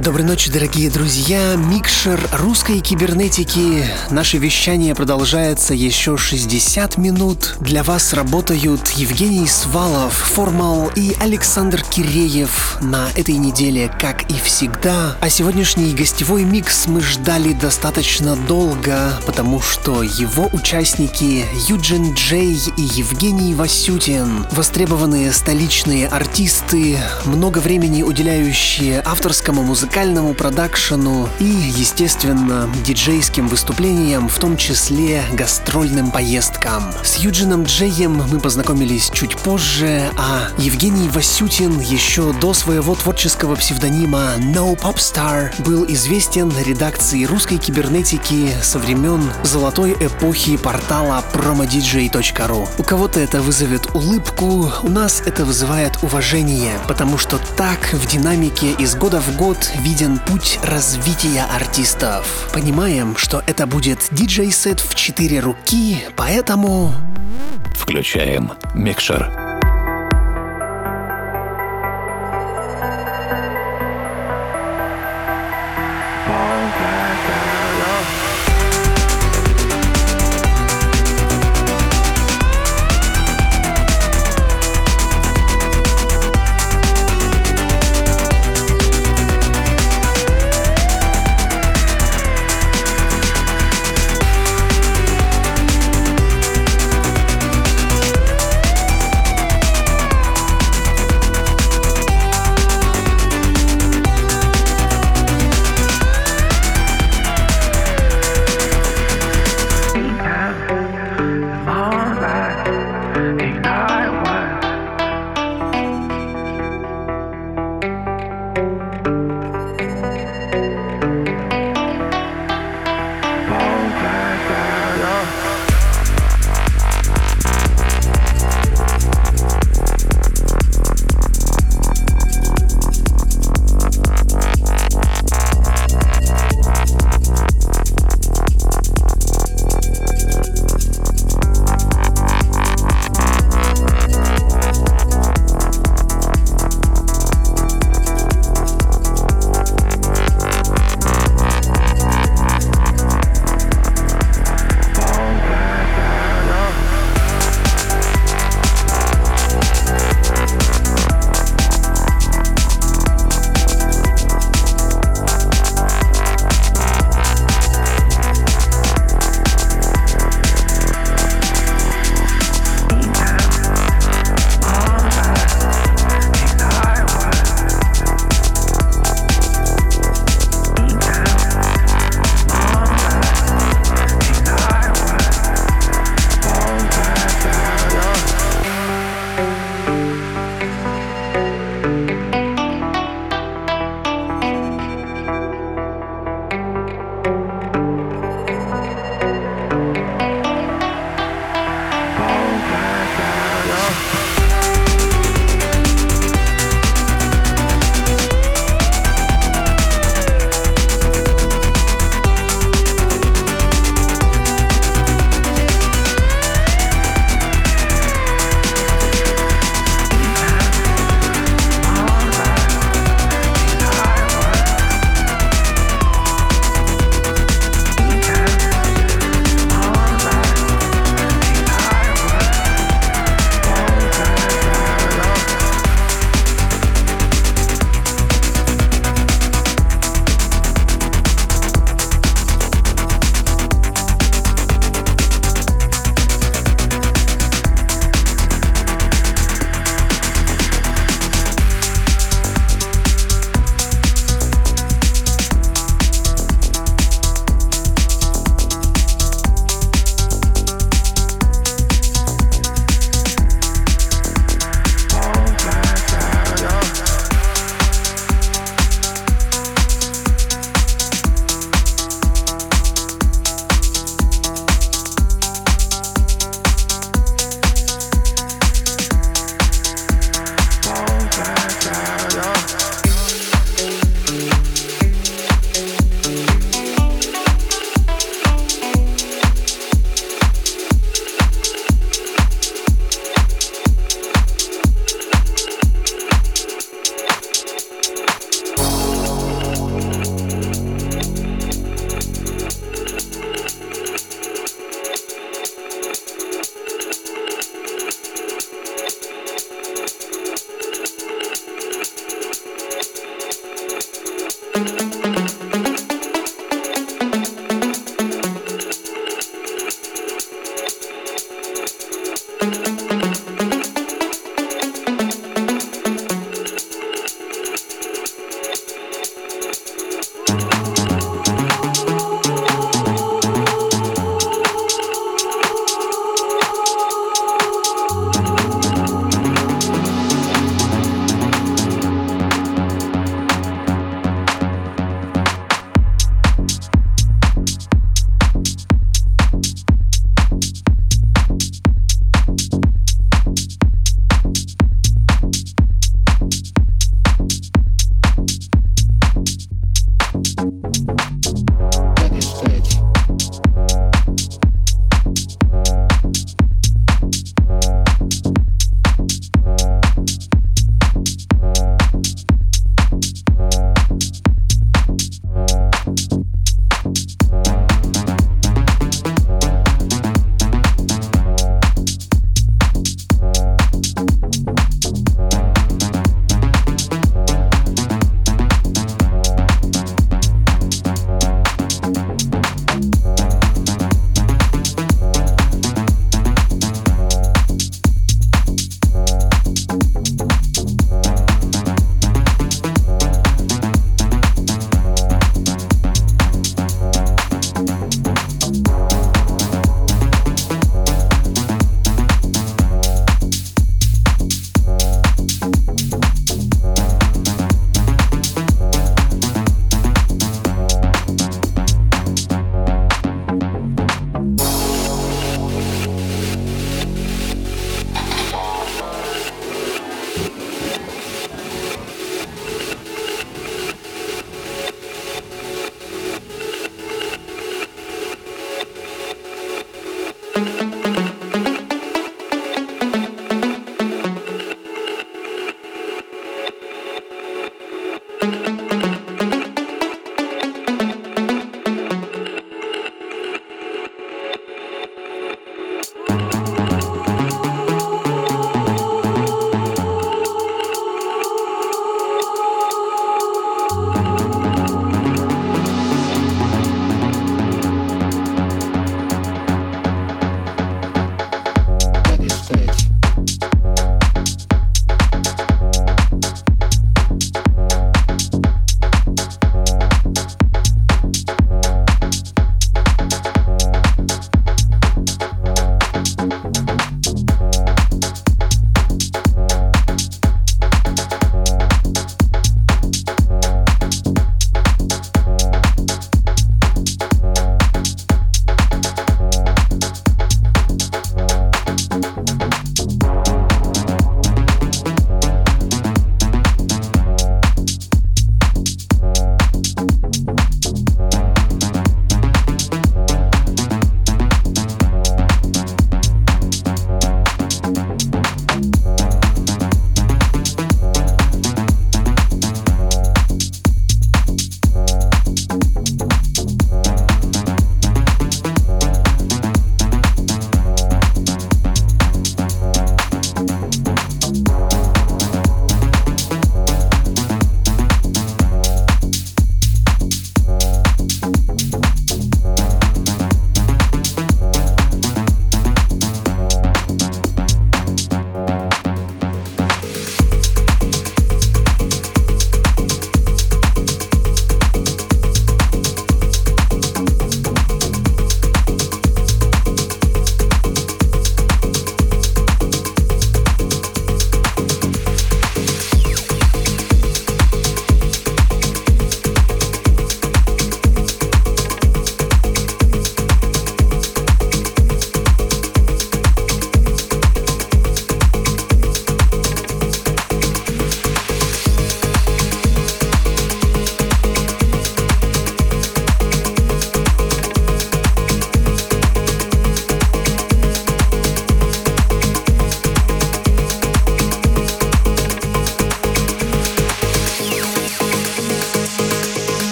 Доброй ночи, дорогие друзья. Микшер русской кибернетики. Наше вещание продолжается еще 60 минут. Для вас работают Евгений Свалов, Формал и Александр Киреев на этой неделе, как и всегда. А сегодняшний гостевой микс мы ждали достаточно долго, потому что его участники Юджин Джей и Евгений Васютин, востребованные столичные артисты, много времени уделяющие авторскому музыкальному продакшену и, естественно, диджейским выступлениям, в том числе гастрольным поездкам. С Юджином Джеем мы познакомились чуть позже, а Евгений Васютин еще до своего творческого псевдонима No Pop Star был известен редакции русской кибернетики со времен золотой эпохи портала promodj.ru. У кого-то это вызовет улыбку, у нас это вызывает уважение, потому что так в динамике из года в год видим путь развития артистов. Понимаем, что это будет диджей-сет в 4 руки, поэтому... Включаем микшер.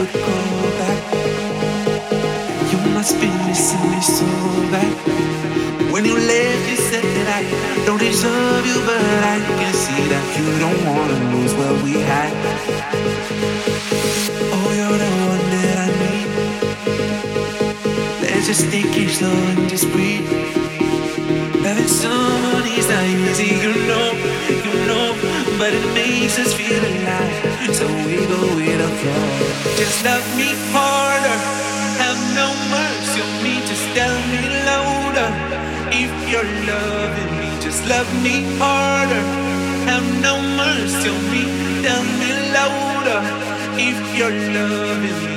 would go back. You must be missing me so bad. When you left, you said that I don't deserve you, but I can see that you don't wanna lose what we had. Oh, you're the one that I need. Let's just take it slow and just breathe. Having somebody's not easy, you know, but it makes us feel alive. So we go with the flow. Just love me harder, have no mercy on me. Just tell me louder if you're loving me. Just love me harder, have no mercy on me. Tell me louder if you're loving me.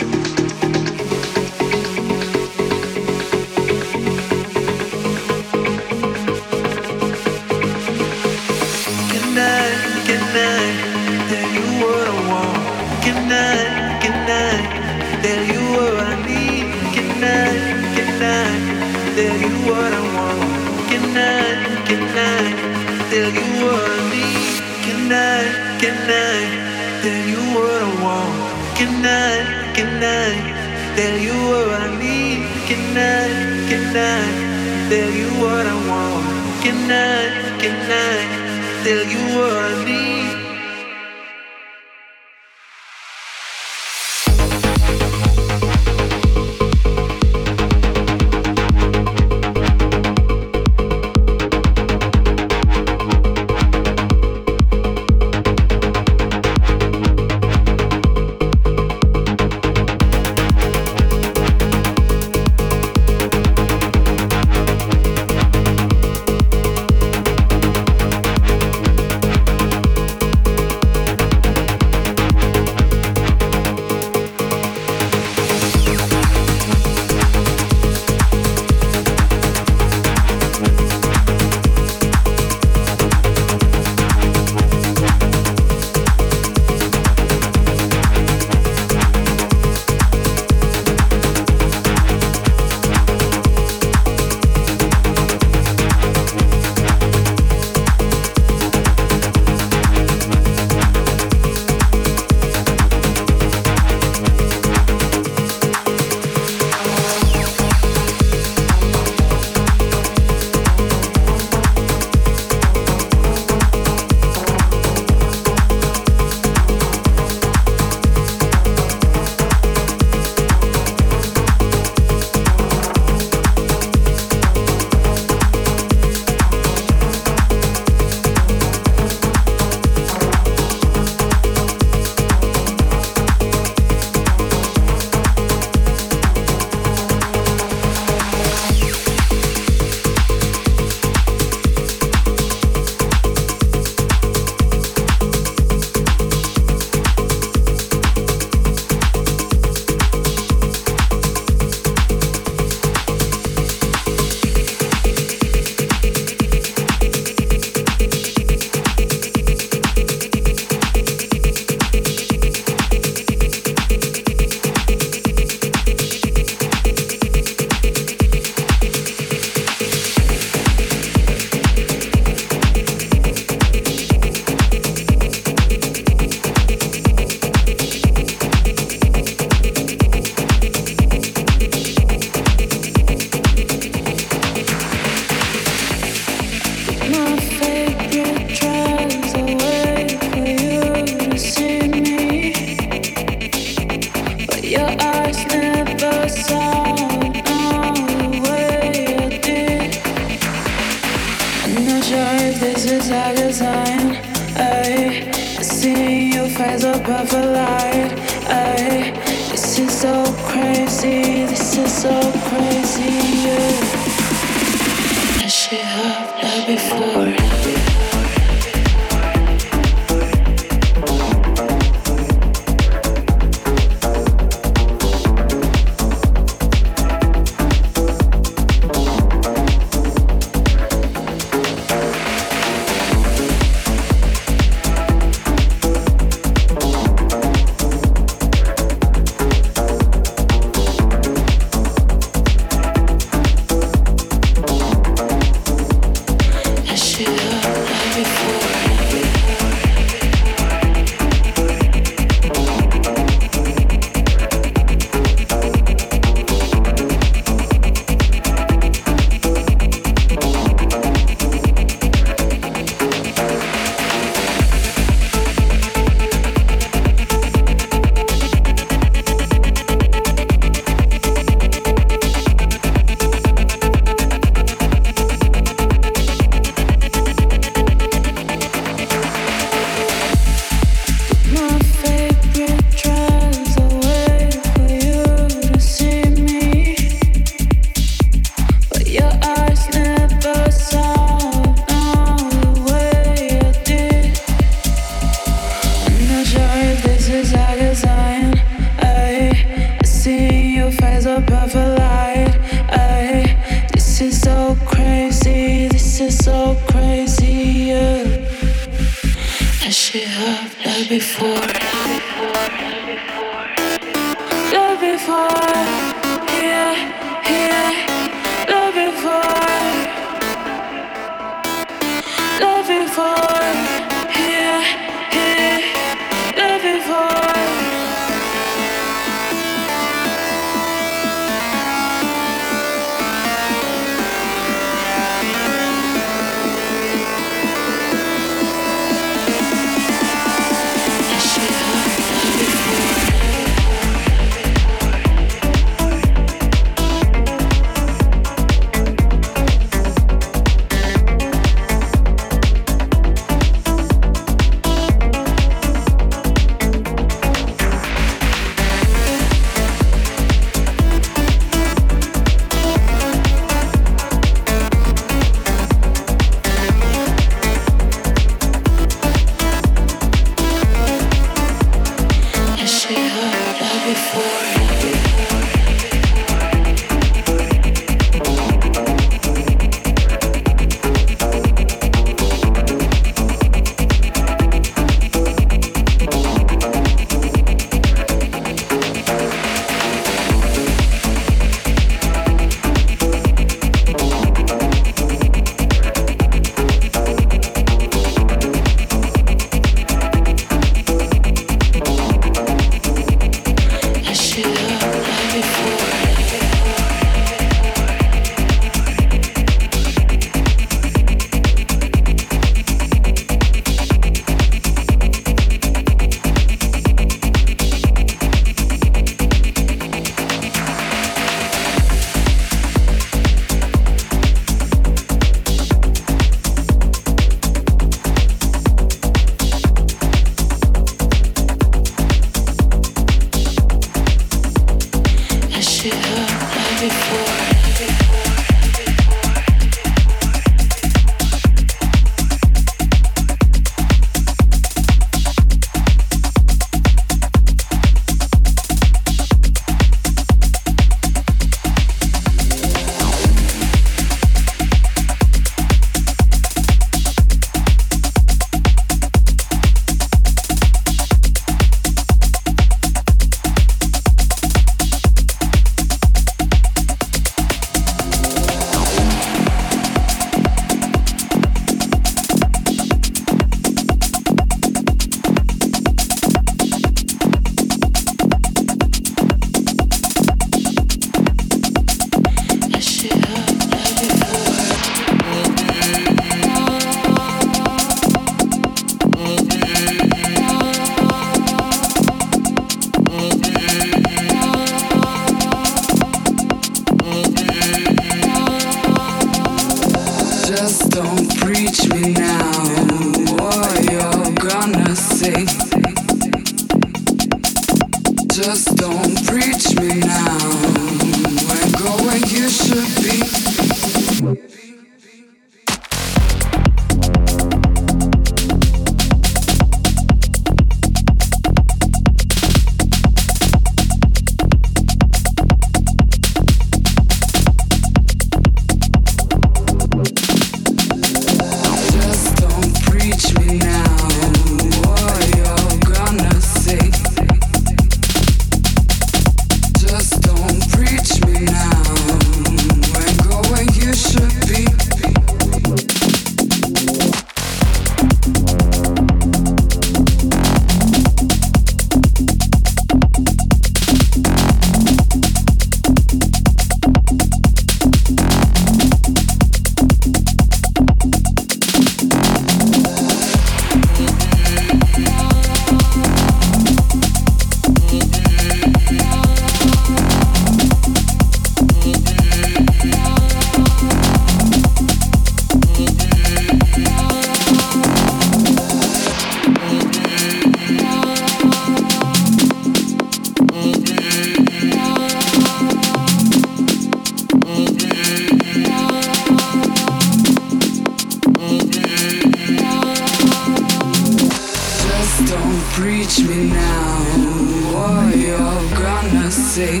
day.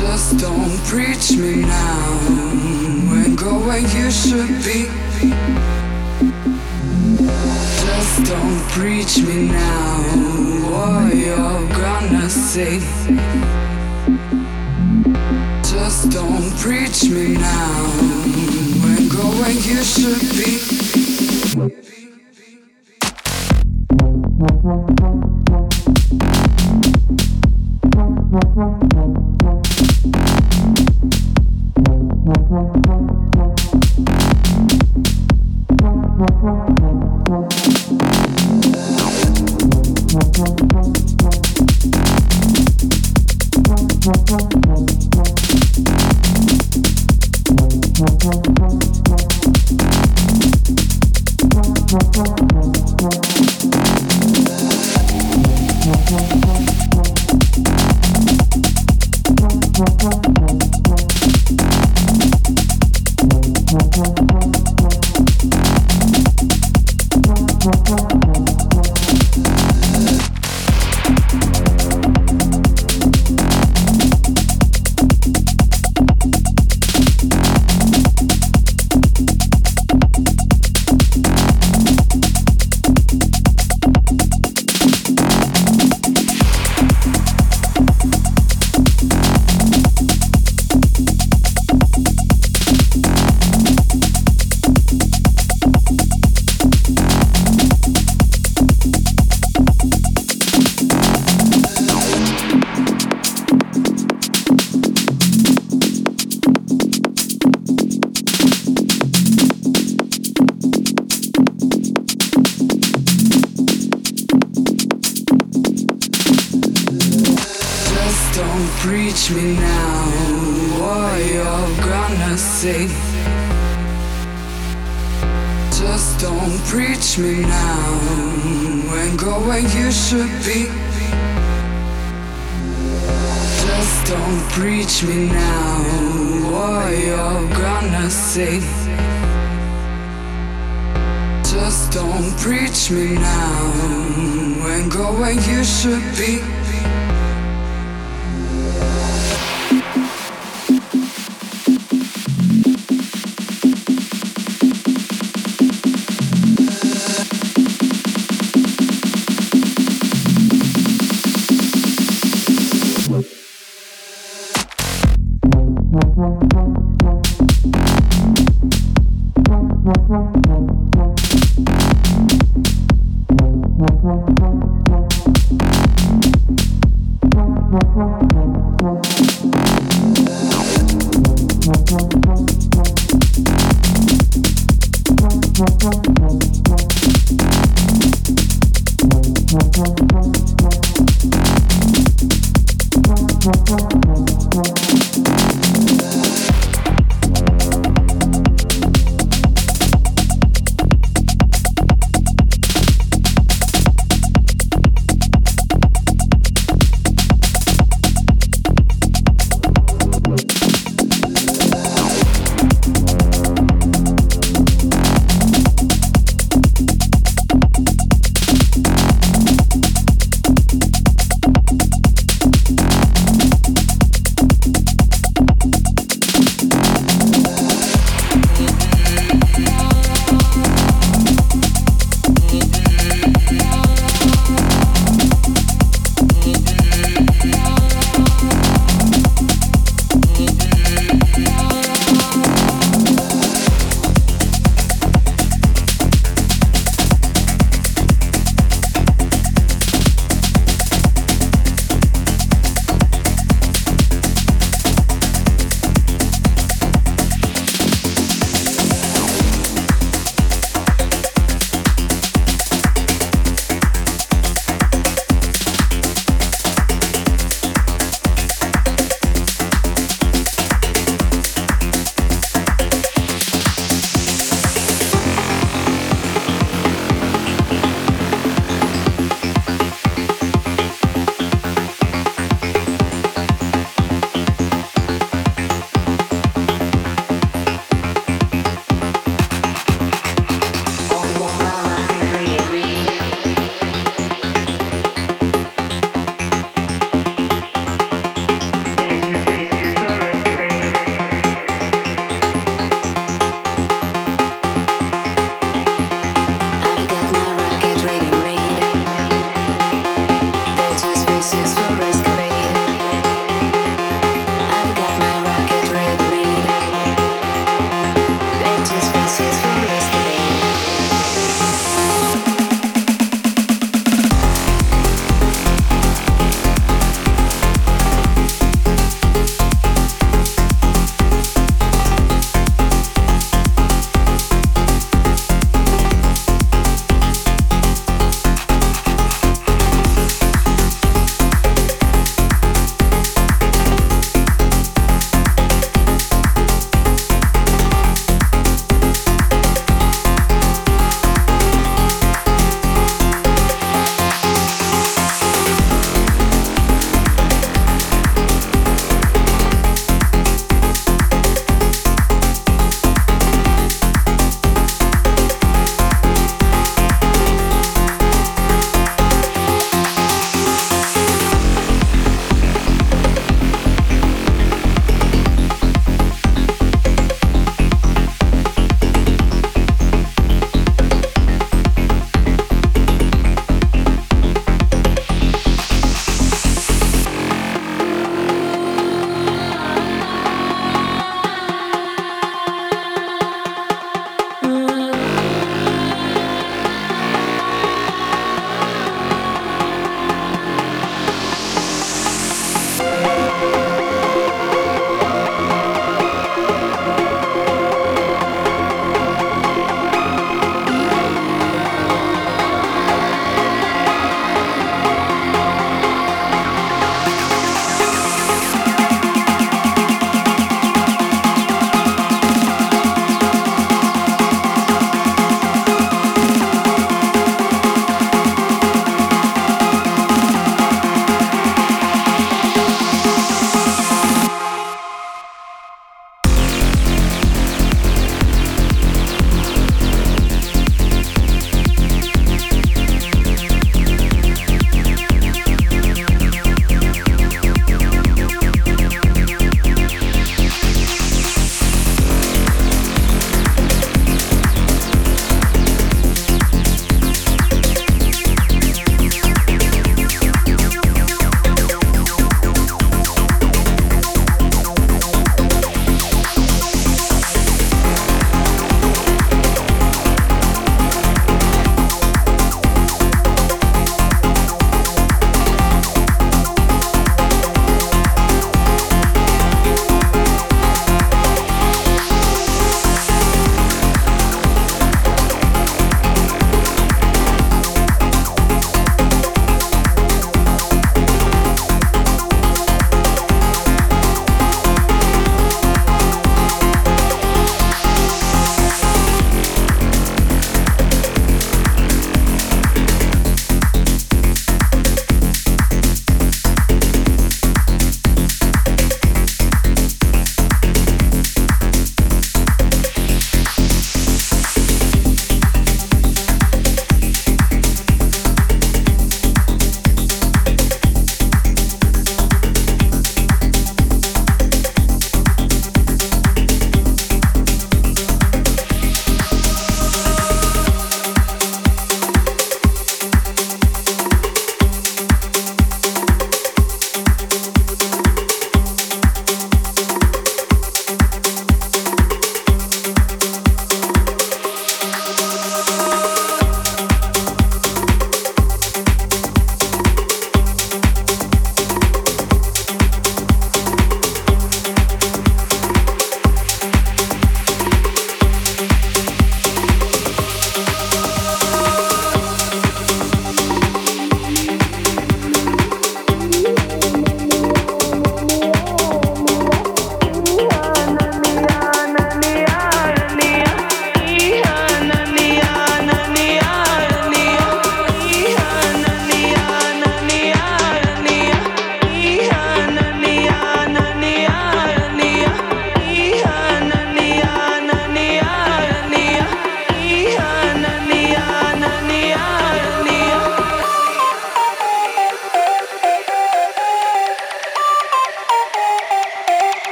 Just don't preach me now, and go where you should be. Just don't preach me now, what you're gonna say. Just don't preach me now, and go where you should be.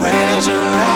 Where's the light?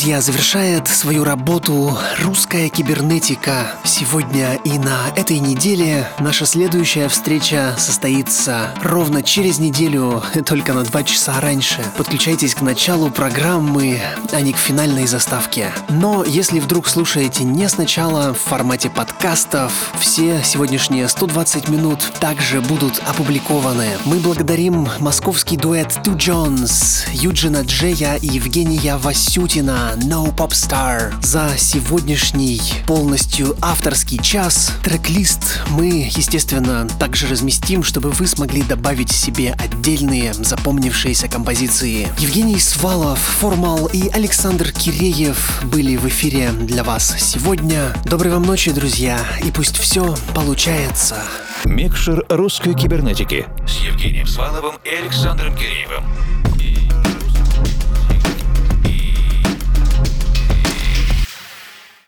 друзья, завершает свою работу «Русская кибернетика» сегодня и на этой неделе. Наша следующая встреча состоится ровно через неделю, только на 2 часа раньше. Подключайтесь к началу программы, а не к финальной заставке. Но если вдруг слушаете не сначала, в формате подкастов, все сегодняшние 120 минут также будут опубликованы. Мы благодарим московский дуэт 2 Jones, Юджина Джея и Евгения Васютина, No Pop Star, за сегодняшний полностью авторский час. Трек-лист мы, естественно, также разместим, чтобы вы смогли добавить себе отдельные запомнившиеся композиции. Евгений Свалов, Формал и Александр Киреев были в эфире для вас сегодня. Доброй вам ночи, друзья, и пусть все получается. Микшер русской кибернетики с Евгением Сваловым и Александром Киреевым.